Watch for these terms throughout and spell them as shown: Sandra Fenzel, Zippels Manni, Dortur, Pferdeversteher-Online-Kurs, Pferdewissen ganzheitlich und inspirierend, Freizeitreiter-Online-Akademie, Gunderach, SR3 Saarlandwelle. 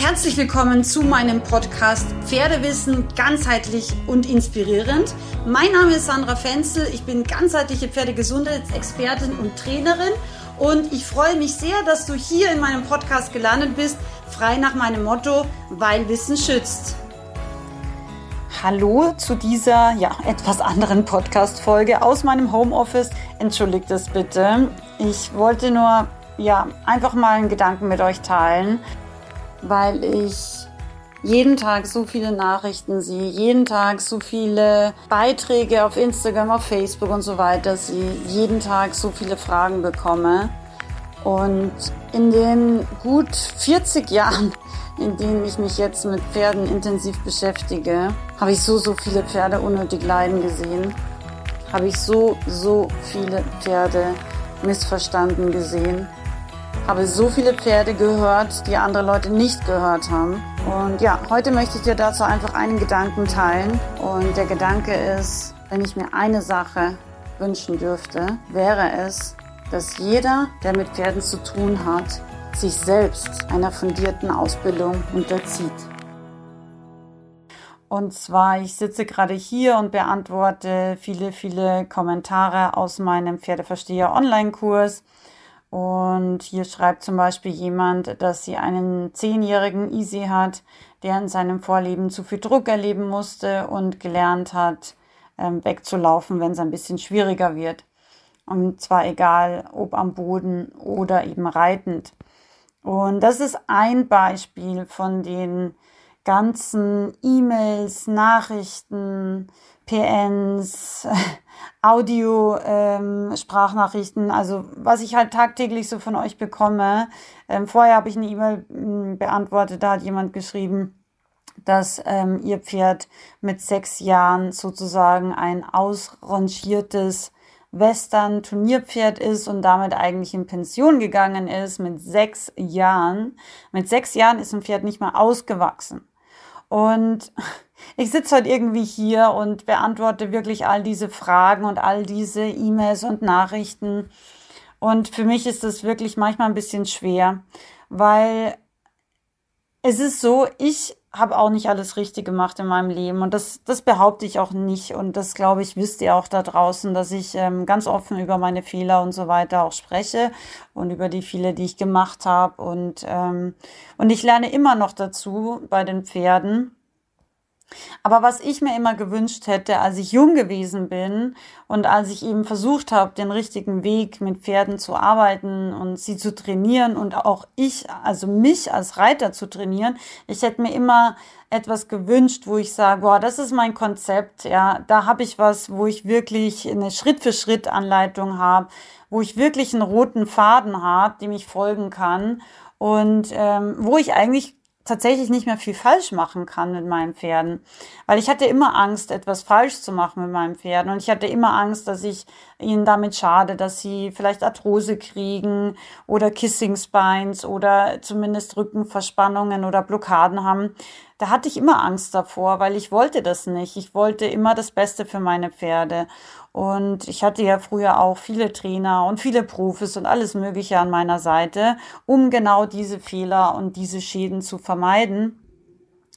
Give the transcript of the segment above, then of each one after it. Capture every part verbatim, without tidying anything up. Herzlich willkommen zu meinem Podcast Pferdewissen ganzheitlich und inspirierend. Mein Name ist Sandra Fenzel, ich bin ganzheitliche Pferdegesundheitsexpertin und Trainerin und ich freue mich sehr, dass du hier in meinem Podcast gelandet bist, frei nach meinem Motto, weil Wissen schützt. Hallo zu dieser ja, etwas anderen Podcast-Folge aus meinem Homeoffice. Entschuldigt es bitte. Ich wollte nur ja, einfach mal einen Gedanken mit euch teilen, weil ich jeden Tag so viele Nachrichten sehe, jeden Tag so viele Beiträge auf Instagram, auf Facebook und so weiter sehe, jeden Tag so viele Fragen bekomme. Und in den gut vierzig Jahren, in denen ich mich jetzt mit Pferden intensiv beschäftige, habe ich so, so viele Pferde unnötig leiden gesehen, habe ich so, so viele Pferde missverstanden gesehen. Habe so viele Pferde gehört, die andere Leute nicht gehört haben. Und ja, heute möchte ich dir dazu einfach einen Gedanken teilen. Und der Gedanke ist, wenn ich mir eine Sache wünschen dürfte, wäre es, dass jeder, der mit Pferden zu tun hat, sich selbst einer fundierten Ausbildung unterzieht. Und zwar, ich sitze gerade hier und beantworte viele, viele Kommentare aus meinem Pferdeversteher-Online-Kurs. Und hier schreibt zum Beispiel jemand, dass sie einen zehnjährigen Easy hat, der in seinem Vorleben zu viel Druck erleben musste und gelernt hat, wegzulaufen, wenn es ein bisschen schwieriger wird. Und zwar egal, ob am Boden oder eben reitend. Und das ist ein Beispiel von den ganzen E-Mails, Nachrichten, P Ns, Audio, ähm, Sprachnachrichten, also was ich halt tagtäglich so von euch bekomme. Ähm, vorher habe ich eine E-Mail beantwortet, da hat jemand geschrieben, dass ähm, ihr Pferd mit sechs Jahren sozusagen ein ausrangiertes Western-Turnierpferd ist und damit eigentlich in Pension gegangen ist mit sechs Jahren. Mit sechs Jahren ist ein Pferd nicht mal ausgewachsen. Und ich sitze heute irgendwie hier und beantworte wirklich all diese Fragen und all diese E-Mails und Nachrichten. Und für mich ist das wirklich manchmal ein bisschen schwer, weil es ist so, ich habe auch nicht alles richtig gemacht in meinem Leben und das, das behaupte ich auch nicht und das, glaube ich, wisst ihr auch da draußen, dass ich ähm, ganz offen über meine Fehler und so weiter auch spreche und über die Fehler, die ich gemacht habe und, ähm, und ich lerne immer noch dazu bei den Pferden. Aber was ich mir immer gewünscht hätte, als ich jung gewesen bin und als ich eben versucht habe, den richtigen Weg mit Pferden zu arbeiten und sie zu trainieren und auch ich, also mich als Reiter zu trainieren, ich hätte mir immer etwas gewünscht, wo ich sage, boah, das ist mein Konzept, ja, da habe ich was, wo ich wirklich eine Schritt-für-Schritt-Anleitung habe, wo ich wirklich einen roten Faden habe, dem ich folgen kann und ähm, wo ich eigentlich tatsächlich nicht mehr viel falsch machen kann mit meinen Pferden, weil ich hatte immer Angst, etwas falsch zu machen mit meinen Pferden und ich hatte immer Angst, dass ich ihnen damit schade, dass sie vielleicht Arthrose kriegen oder Kissing Spines oder zumindest Rückenverspannungen oder Blockaden haben. Da hatte ich immer Angst davor, weil ich wollte das nicht. Ich wollte immer das Beste für meine Pferde. Und ich hatte ja früher auch viele Trainer und viele Profis und alles Mögliche an meiner Seite, um genau diese Fehler und diese Schäden zu vermeiden.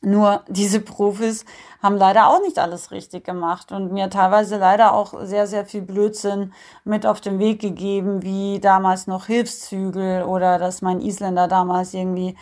Nur diese Profis haben leider auch nicht alles richtig gemacht und mir teilweise leider auch sehr, sehr viel Blödsinn mit auf den Weg gegeben, wie damals noch Hilfszügel oder dass mein Isländer damals irgendwie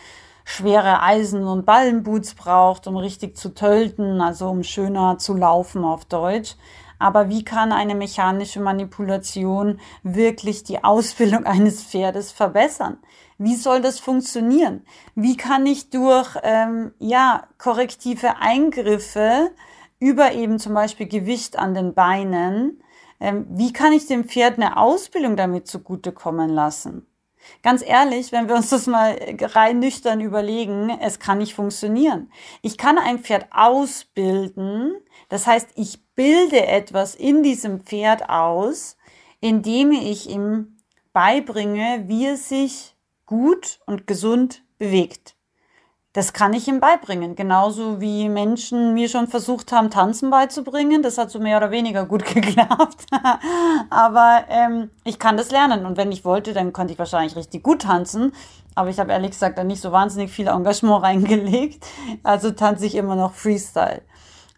schwere Eisen- und Ballenboots braucht, um richtig zu tölten, also um schöner zu laufen auf Deutsch. Aber wie kann eine mechanische Manipulation wirklich die Ausbildung eines Pferdes verbessern? Wie soll das funktionieren? Wie kann ich durch ähm, ja, korrektive Eingriffe über eben zum Beispiel Gewicht an den Beinen, ähm, wie kann ich dem Pferd eine Ausbildung damit zugutekommen lassen? Ganz ehrlich, wenn wir uns das mal rein nüchtern überlegen, es kann nicht funktionieren. Ich kann ein Pferd ausbilden, das heißt, ich bilde etwas in diesem Pferd aus, indem ich ihm beibringe, wie es sich gut und gesund bewegt. Das kann ich ihm beibringen, genauso wie Menschen mir schon versucht haben, Tanzen beizubringen. Das hat so mehr oder weniger gut geklappt, aber ähm, ich kann das lernen und wenn ich wollte, dann konnte ich wahrscheinlich richtig gut tanzen, aber ich habe ehrlich gesagt da nicht so wahnsinnig viel Engagement reingelegt, also tanze ich immer noch Freestyle.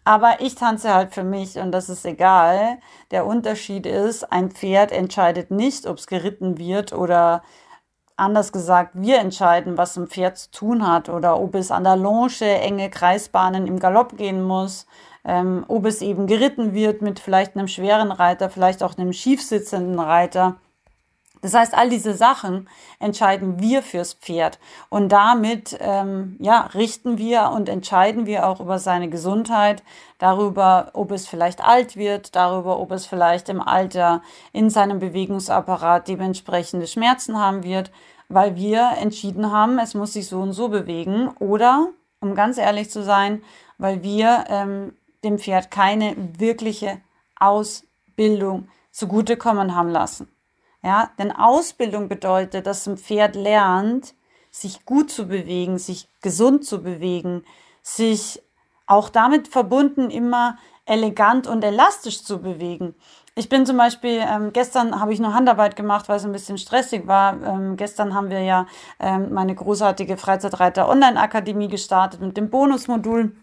Aber ich tanze halt für mich und das ist egal. Der Unterschied ist, ein Pferd entscheidet nicht, ob es geritten wird oder anders gesagt, wir entscheiden, was ein Pferd zu tun hat oder ob es an der Longe enge Kreisbahnen im Galopp gehen muss, ähm, ob es eben geritten wird mit vielleicht einem schweren Reiter, vielleicht auch einem schief sitzenden Reiter. Das heißt, all diese Sachen entscheiden wir fürs Pferd und damit ähm, ja, richten wir und entscheiden wir auch über seine Gesundheit, darüber, ob es vielleicht alt wird, darüber, ob es vielleicht im Alter in seinem Bewegungsapparat dementsprechende Schmerzen haben wird, weil wir entschieden haben, es muss sich so und so bewegen oder, um ganz ehrlich zu sein, weil wir ähm, dem Pferd keine wirkliche Ausbildung zugutekommen haben lassen. Ja, denn Ausbildung bedeutet, dass ein Pferd lernt, sich gut zu bewegen, sich gesund zu bewegen, sich auch damit verbunden immer elegant und elastisch zu bewegen. Ich bin zum Beispiel, ähm, gestern habe ich nur Handarbeit gemacht, weil es ein bisschen stressig war. Ähm, gestern haben wir ja ähm, meine großartige Freizeitreiter-Online-Akademie gestartet mit dem Bonusmodul.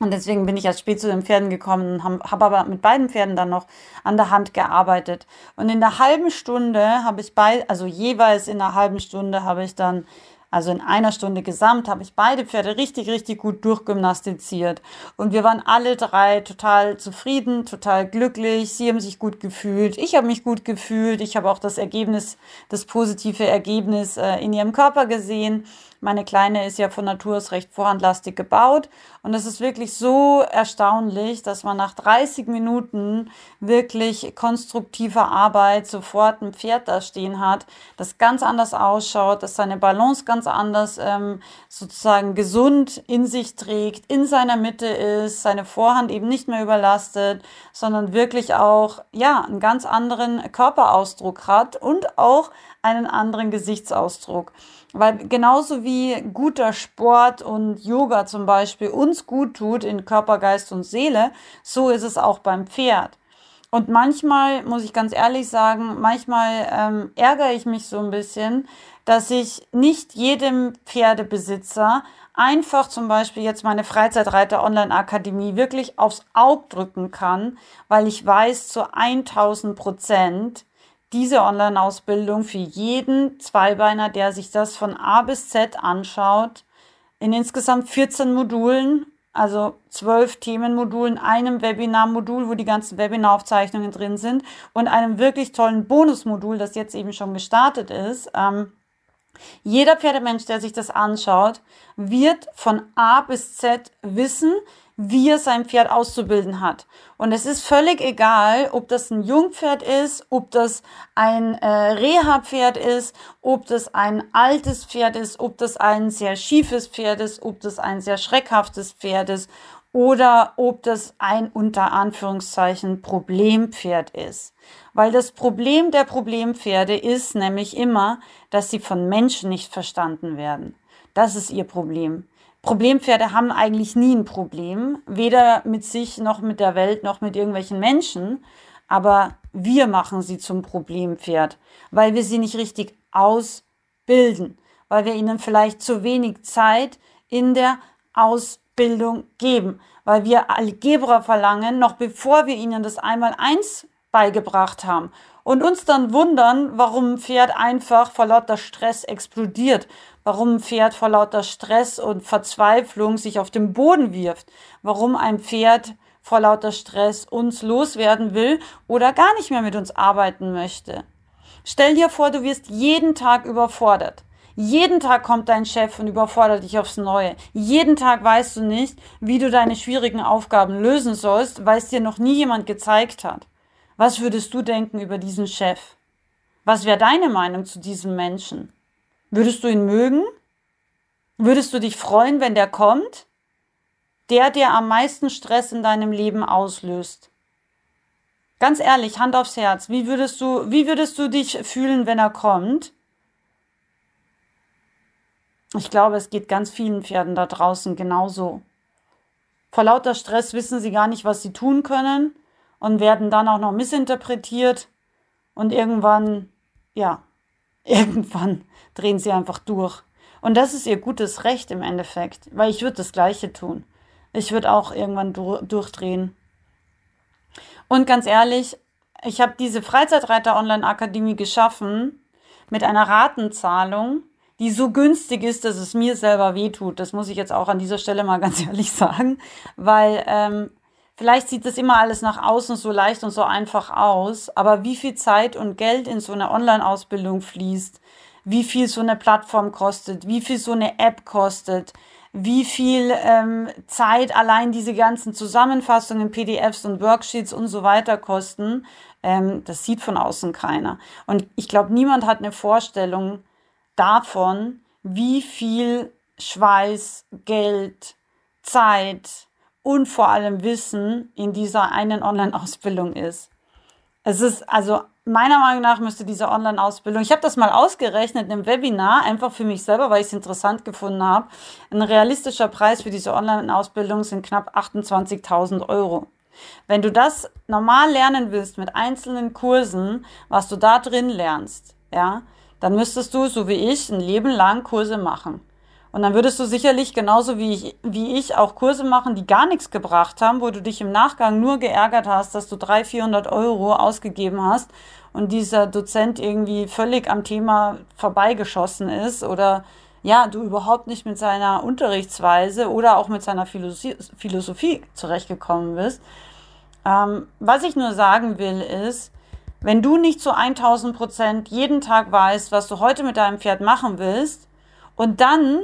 Und deswegen bin ich erst spät zu den Pferden gekommen und habe hab aber mit beiden Pferden dann noch an der Hand gearbeitet. Und in der halben Stunde habe ich beide, also jeweils in der halben Stunde habe ich dann, also in einer Stunde gesamt, habe ich beide Pferde richtig, richtig gut durchgymnastiziert. Und wir waren alle drei total zufrieden, total glücklich. Sie haben sich gut gefühlt, ich habe mich gut gefühlt. Ich habe auch das Ergebnis, das positive Ergebnis äh, in ihrem Körper gesehen. Meine Kleine ist ja von Natur aus recht vorhandlastig gebaut und es ist wirklich so erstaunlich, dass man nach dreißig Minuten wirklich konstruktiver Arbeit sofort ein Pferd da stehen hat, das ganz anders ausschaut, das seine Balance ganz anders ähm, sozusagen gesund in sich trägt, in seiner Mitte ist, seine Vorhand eben nicht mehr überlastet, sondern wirklich auch ja einen ganz anderen Körperausdruck hat und auch einen anderen Gesichtsausdruck. Weil genauso wie guter Sport und Yoga zum Beispiel uns gut tut in Körper, Geist und Seele, so ist es auch beim Pferd. Und manchmal, muss ich ganz ehrlich sagen, manchmal ähm, ärgere ich mich so ein bisschen, dass ich nicht jedem Pferdebesitzer einfach zum Beispiel jetzt meine Freizeitreiter-Online-Akademie wirklich aufs Auge drücken kann, weil ich weiß zu tausend Prozent, diese Online-Ausbildung für jeden Zweibeiner, der sich das von A bis Z anschaut, in insgesamt vierzehn Modulen, also zwölf Themenmodulen, einem Webinarmodul, wo die ganzen Webinaraufzeichnungen drin sind und einem wirklich tollen Bonusmodul, das jetzt eben schon gestartet ist. Ähm, jeder Pferdemensch, der sich das anschaut, wird von A bis Z wissen, wie er sein Pferd auszubilden hat. Und es ist völlig egal, ob das ein Jungpferd ist, ob das ein äh, Reha-Pferd ist, ob das ein altes Pferd ist, ob das ein sehr schiefes Pferd ist, ob das ein sehr schreckhaftes Pferd ist oder ob das ein unter Anführungszeichen Problempferd ist. Weil das Problem der Problempferde ist nämlich immer, dass sie von Menschen nicht verstanden werden. Das ist ihr Problem. Problempferde haben eigentlich nie ein Problem, weder mit sich noch mit der Welt noch mit irgendwelchen Menschen, aber wir machen sie zum Problempferd, weil wir sie nicht richtig ausbilden, weil wir ihnen vielleicht zu wenig Zeit in der Ausbildung geben, weil wir Algebra verlangen, noch bevor wir ihnen das Einmaleins beigebracht haben und uns dann wundern, warum ein Pferd einfach vor lauter Stress explodiert, warum ein Pferd vor lauter Stress und Verzweiflung sich auf den Boden wirft, warum ein Pferd vor lauter Stress uns loswerden will oder gar nicht mehr mit uns arbeiten möchte. Stell dir vor, du wirst jeden Tag überfordert. Jeden Tag kommt dein Chef und überfordert dich aufs Neue. Jeden Tag weißt du nicht, wie du deine schwierigen Aufgaben lösen sollst, weil es dir noch nie jemand gezeigt hat. Was würdest du denken über diesen Chef? Was wäre deine Meinung zu diesem Menschen? Würdest du ihn mögen? Würdest du dich freuen, wenn der kommt? Der, der am meisten Stress in deinem Leben auslöst. Ganz ehrlich, Hand aufs Herz, wie würdest du, wie würdest du dich fühlen, wenn er kommt? Ich glaube, es geht ganz vielen Pferden da draußen genauso. Vor lauter Stress wissen sie gar nicht, was sie tun können und werden dann auch noch missinterpretiert und irgendwann, ja, irgendwann drehen sie einfach durch. Und das ist ihr gutes Recht im Endeffekt, weil ich würde das Gleiche tun. Ich würde auch irgendwann dur- durchdrehen. Und ganz ehrlich, ich habe diese Freizeitreiter-Online-Akademie geschaffen mit einer Ratenzahlung, die so günstig ist, dass es mir selber wehtut. Das muss ich jetzt auch an dieser Stelle mal ganz ehrlich sagen, weil ähm, vielleicht sieht das immer alles nach außen so leicht und so einfach aus, aber wie viel Zeit und Geld in so eine Online-Ausbildung fließt, wie viel so eine Plattform kostet, wie viel so eine App kostet, wie viel ähm, Zeit allein diese ganzen Zusammenfassungen, P D Fs und Worksheets und so weiter kosten, ähm, das sieht von außen keiner. Und ich glaube, niemand hat eine Vorstellung davon, wie viel Schweiß, Geld, Zeit und vor allem Wissen in dieser einen Online-Ausbildung ist. Es ist also meiner Meinung nach müsste diese Online-Ausbildung, ich habe das mal ausgerechnet im Webinar, einfach für mich selber, weil ich es interessant gefunden habe, ein realistischer Preis für diese Online-Ausbildung sind knapp achtundzwanzigtausend Euro. Wenn du das normal lernen willst mit einzelnen Kursen, was du da drin lernst, ja, dann müsstest du, so wie ich, ein Leben lang Kurse machen. Und dann würdest du sicherlich genauso wie ich, wie ich auch Kurse machen, die gar nichts gebracht haben, wo du dich im Nachgang nur geärgert hast, dass du dreihundert, vierhundert Euro ausgegeben hast und dieser Dozent irgendwie völlig am Thema vorbeigeschossen ist oder ja, du überhaupt nicht mit seiner Unterrichtsweise oder auch mit seiner Philosophie, Philosophie zurechtgekommen bist. Ähm, was ich nur sagen will ist, wenn du nicht zu tausend Prozent jeden Tag weißt, was du heute mit deinem Pferd machen willst und dann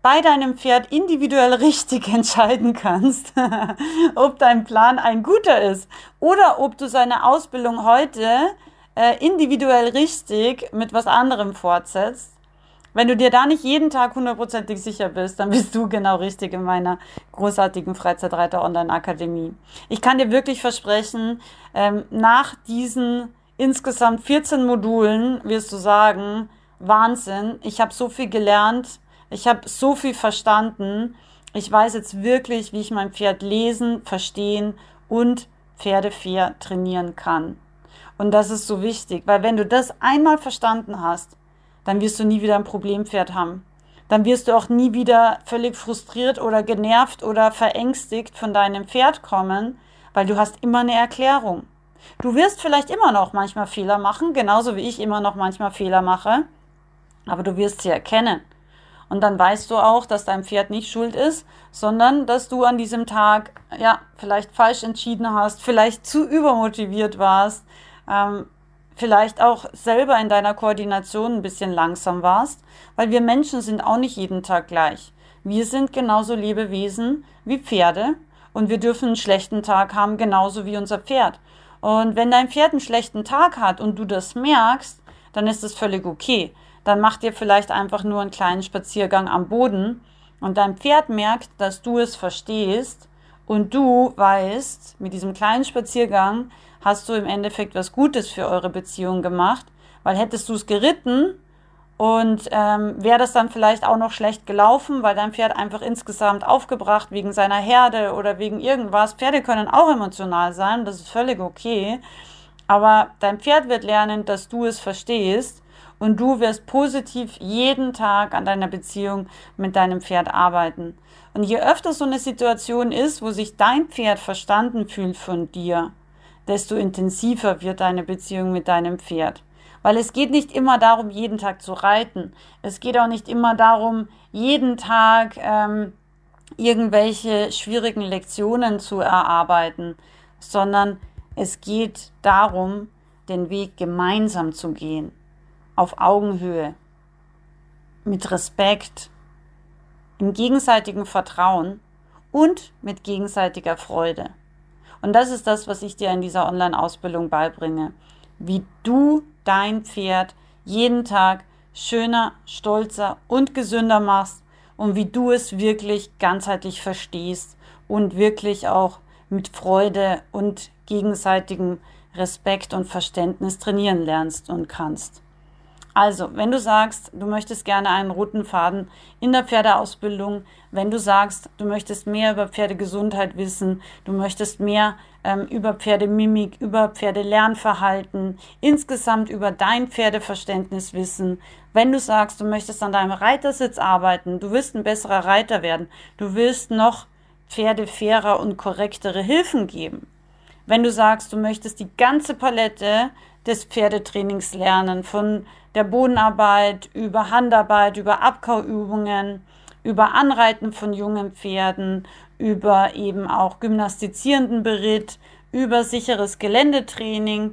bei deinem Pferd individuell richtig entscheiden kannst, ob dein Plan ein guter ist oder ob du seine Ausbildung heute äh, individuell richtig mit was anderem fortsetzt. Wenn du dir da nicht jeden Tag hundertprozentig sicher bist, dann bist du genau richtig in meiner großartigen Freizeitreiter-Online-Akademie. Ich kann dir wirklich versprechen, ähm, nach diesen insgesamt vierzehn Modulen wirst du sagen, Wahnsinn, ich habe so viel gelernt, ich habe so viel verstanden. Ich weiß jetzt wirklich, wie ich mein Pferd lesen, verstehen und Pferdefair trainieren kann. Und das ist so wichtig, weil wenn du das einmal verstanden hast, dann wirst du nie wieder ein Problempferd haben. Dann wirst du auch nie wieder völlig frustriert oder genervt oder verängstigt von deinem Pferd kommen, weil du hast immer eine Erklärung. Du wirst vielleicht immer noch manchmal Fehler machen, genauso wie ich immer noch manchmal Fehler mache, aber du wirst sie erkennen. Und dann weißt du auch, dass dein Pferd nicht schuld ist, sondern dass du an diesem Tag ja vielleicht falsch entschieden hast, vielleicht zu übermotiviert warst, ähm, vielleicht auch selber in deiner Koordination ein bisschen langsam warst, weil wir Menschen sind auch nicht jeden Tag gleich. Wir sind genauso Lebewesen wie Pferde und wir dürfen einen schlechten Tag haben, genauso wie unser Pferd. Und wenn dein Pferd einen schlechten Tag hat und du das merkst, dann ist das völlig okay. Dann macht ihr vielleicht einfach nur einen kleinen Spaziergang am Boden und dein Pferd merkt, dass du es verstehst und du weißt, mit diesem kleinen Spaziergang hast du im Endeffekt was Gutes für eure Beziehung gemacht, weil hättest du es geritten und ähm, wäre das dann vielleicht auch noch schlecht gelaufen, weil dein Pferd einfach insgesamt aufgebracht wegen seiner Herde oder wegen irgendwas. Pferde können auch emotional sein, das ist völlig okay, aber dein Pferd wird lernen, dass du es verstehst. Und du wirst positiv jeden Tag an deiner Beziehung mit deinem Pferd arbeiten. Und je öfter so eine Situation ist, wo sich dein Pferd verstanden fühlt von dir, desto intensiver wird deine Beziehung mit deinem Pferd. Weil es geht nicht immer darum, jeden Tag zu reiten. Es geht auch nicht immer darum, jeden Tag ähm, irgendwelche schwierigen Lektionen zu erarbeiten, sondern es geht darum, den Weg gemeinsam zu gehen. Auf Augenhöhe, mit Respekt, im gegenseitigen Vertrauen und mit gegenseitiger Freude. Und das ist das, was ich dir in dieser Online-Ausbildung beibringe. Wie du dein Pferd jeden Tag schöner, stolzer und gesünder machst und wie du es wirklich ganzheitlich verstehst und wirklich auch mit Freude und gegenseitigem Respekt und Verständnis trainieren lernst und kannst. Also, wenn du sagst, du möchtest gerne einen roten Faden in der Pferdeausbildung, wenn du sagst, du möchtest mehr über Pferdegesundheit wissen, du möchtest mehr ähm, über Pferdemimik, über Pferdelernverhalten, insgesamt über dein Pferdeverständnis wissen, wenn du sagst, du möchtest an deinem Reitersitz arbeiten, du willst ein besserer Reiter werden, du willst noch pferdefaire und korrektere Hilfen geben, wenn du sagst, du möchtest die ganze Palette des Pferdetrainings lernen, von der Bodenarbeit über Handarbeit, über Abkauübungen, über Anreiten von jungen Pferden, über eben auch gymnastizierenden Beritt, über sicheres Geländetraining,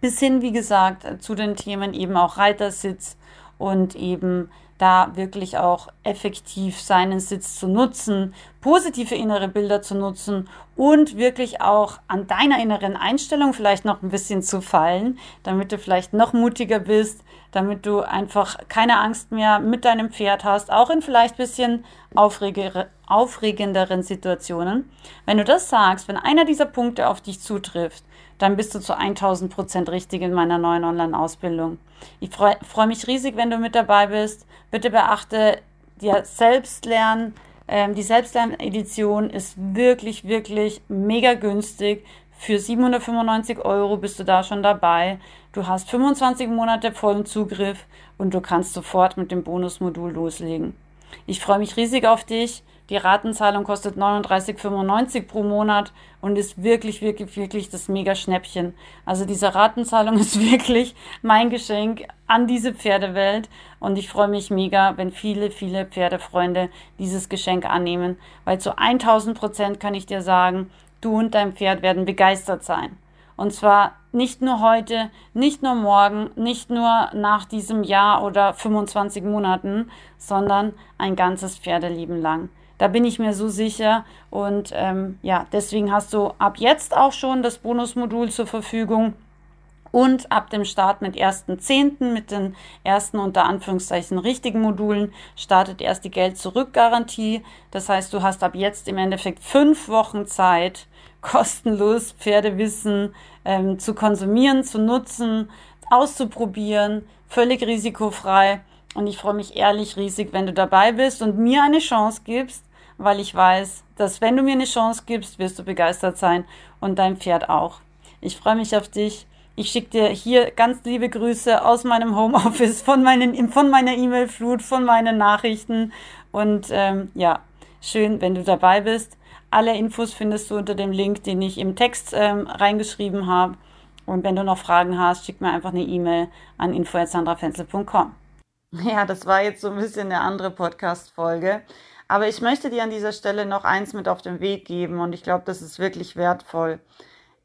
bis hin, wie gesagt, zu den Themen eben auch Reitersitz und eben da wirklich auch effektiv seinen Sitz zu nutzen, positive innere Bilder zu nutzen und wirklich auch an deiner inneren Einstellung vielleicht noch ein bisschen zu feilen, damit du vielleicht noch mutiger bist, damit du einfach keine Angst mehr mit deinem Pferd hast, auch in vielleicht ein bisschen aufregenderen Situationen. Wenn du das sagst, wenn einer dieser Punkte auf dich zutrifft, dann bist du zu tausend Prozent richtig in meiner neuen Online-Ausbildung. Ich freue freu mich riesig, wenn du mit dabei bist. Bitte beachte, dir Selbstlernen, ähm, die Selbstlern-Edition ist wirklich, wirklich mega günstig. Für siebenhundertfünfundneunzig Euro bist du da schon dabei. Du hast fünfundzwanzig Monate vollen Zugriff und du kannst sofort mit dem Bonusmodul loslegen. Ich freue mich riesig auf dich. Die Ratenzahlung kostet neununddreißig Komma fünfundneunzig pro Monat und ist wirklich, wirklich, wirklich das Mega-Schnäppchen. Also diese Ratenzahlung ist wirklich mein Geschenk an diese Pferdewelt und ich freue mich mega, wenn viele, viele Pferdefreunde dieses Geschenk annehmen, weil zu tausend Prozent kann ich dir sagen, du und dein Pferd werden begeistert sein. Und zwar nicht nur heute, nicht nur morgen, nicht nur nach diesem Jahr oder fünfundzwanzig Monaten, sondern ein ganzes Pferdeleben lang. Da bin ich mir so sicher und ähm, ja, deswegen hast du ab jetzt auch schon das Bonusmodul zur Verfügung und ab dem Start mit ersten zehnten mit den ersten unter Anführungszeichen richtigen Modulen startet erst die Geld-Zurück-Garantie. Das heißt, du hast ab jetzt im Endeffekt fünf Wochen Zeit, kostenlos Pferdewissen ähm, zu konsumieren, zu nutzen, auszuprobieren, völlig risikofrei. Und ich freue mich ehrlich riesig, wenn du dabei bist und mir eine Chance gibst, weil ich weiß, dass wenn du mir eine Chance gibst, wirst du begeistert sein und dein Pferd auch. Ich freue mich auf dich. Ich schicke dir hier ganz liebe Grüße aus meinem Homeoffice, von, meinen, von meiner E-Mail-Flut, von meinen Nachrichten. Und ähm, ja, schön, wenn du dabei bist. Alle Infos findest du unter dem Link, den ich im Text ähm, reingeschrieben habe. Und wenn du noch Fragen hast, schick mir einfach eine E-Mail an info at sandrafenzel punkt com. Ja, das war jetzt so ein bisschen eine andere Podcast-Folge, aber ich möchte dir an dieser Stelle noch eins mit auf den Weg geben und ich glaube, das ist wirklich wertvoll.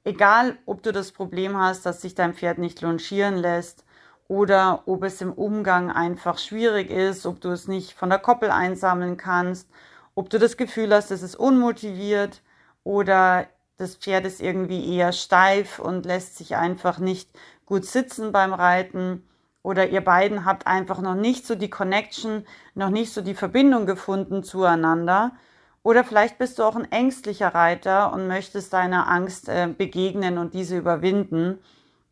Egal, ob du das Problem hast, dass sich dein Pferd nicht longieren lässt oder ob es im Umgang einfach schwierig ist, ob du es nicht von der Koppel einsammeln kannst, ob du das Gefühl hast, es ist unmotiviert oder das Pferd ist irgendwie eher steif und lässt sich einfach nicht gut sitzen beim Reiten. Oder ihr beiden habt einfach noch nicht so die Connection, noch nicht so die Verbindung gefunden zueinander. Oder vielleicht bist du auch ein ängstlicher Reiter und möchtest deiner Angst äh, begegnen und diese überwinden.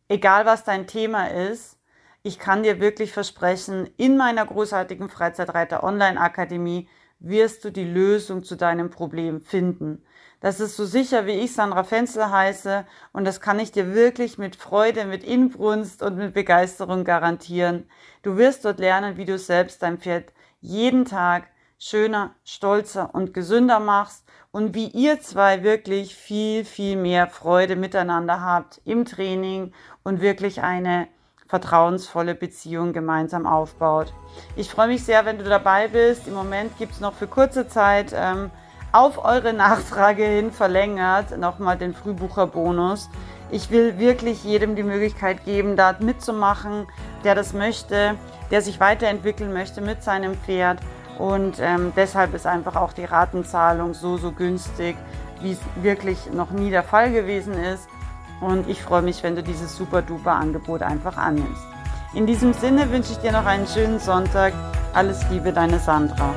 Egal, was dein Thema ist, ich kann dir wirklich versprechen, in meiner großartigen Freizeitreiter-Online-Akademie wirst du die Lösung zu deinem Problem finden. Das ist so sicher, wie ich Sandra Fenzel heiße und das kann ich dir wirklich mit Freude, mit Inbrunst und mit Begeisterung garantieren. Du wirst dort lernen, wie du selbst dein Pferd jeden Tag schöner, stolzer und gesünder machst und wie ihr zwei wirklich viel, viel mehr Freude miteinander habt im Training und wirklich eine vertrauensvolle Beziehung gemeinsam aufbaut. Ich freue mich sehr, wenn du dabei bist. Im Moment gibt es noch für kurze Zeit ähm, auf eure Nachfrage hin verlängert nochmal den Frühbucherbonus. Ich will wirklich jedem die Möglichkeit geben, da mitzumachen, der das möchte, der sich weiterentwickeln möchte mit seinem Pferd. Und ähm, deshalb ist einfach auch die Ratenzahlung so, so günstig, wie es wirklich noch nie der Fall gewesen ist. Und ich freue mich, wenn du dieses super-duper Angebot einfach annimmst. In diesem Sinne wünsche ich dir noch einen schönen Sonntag. Alles Liebe, deine Sandra.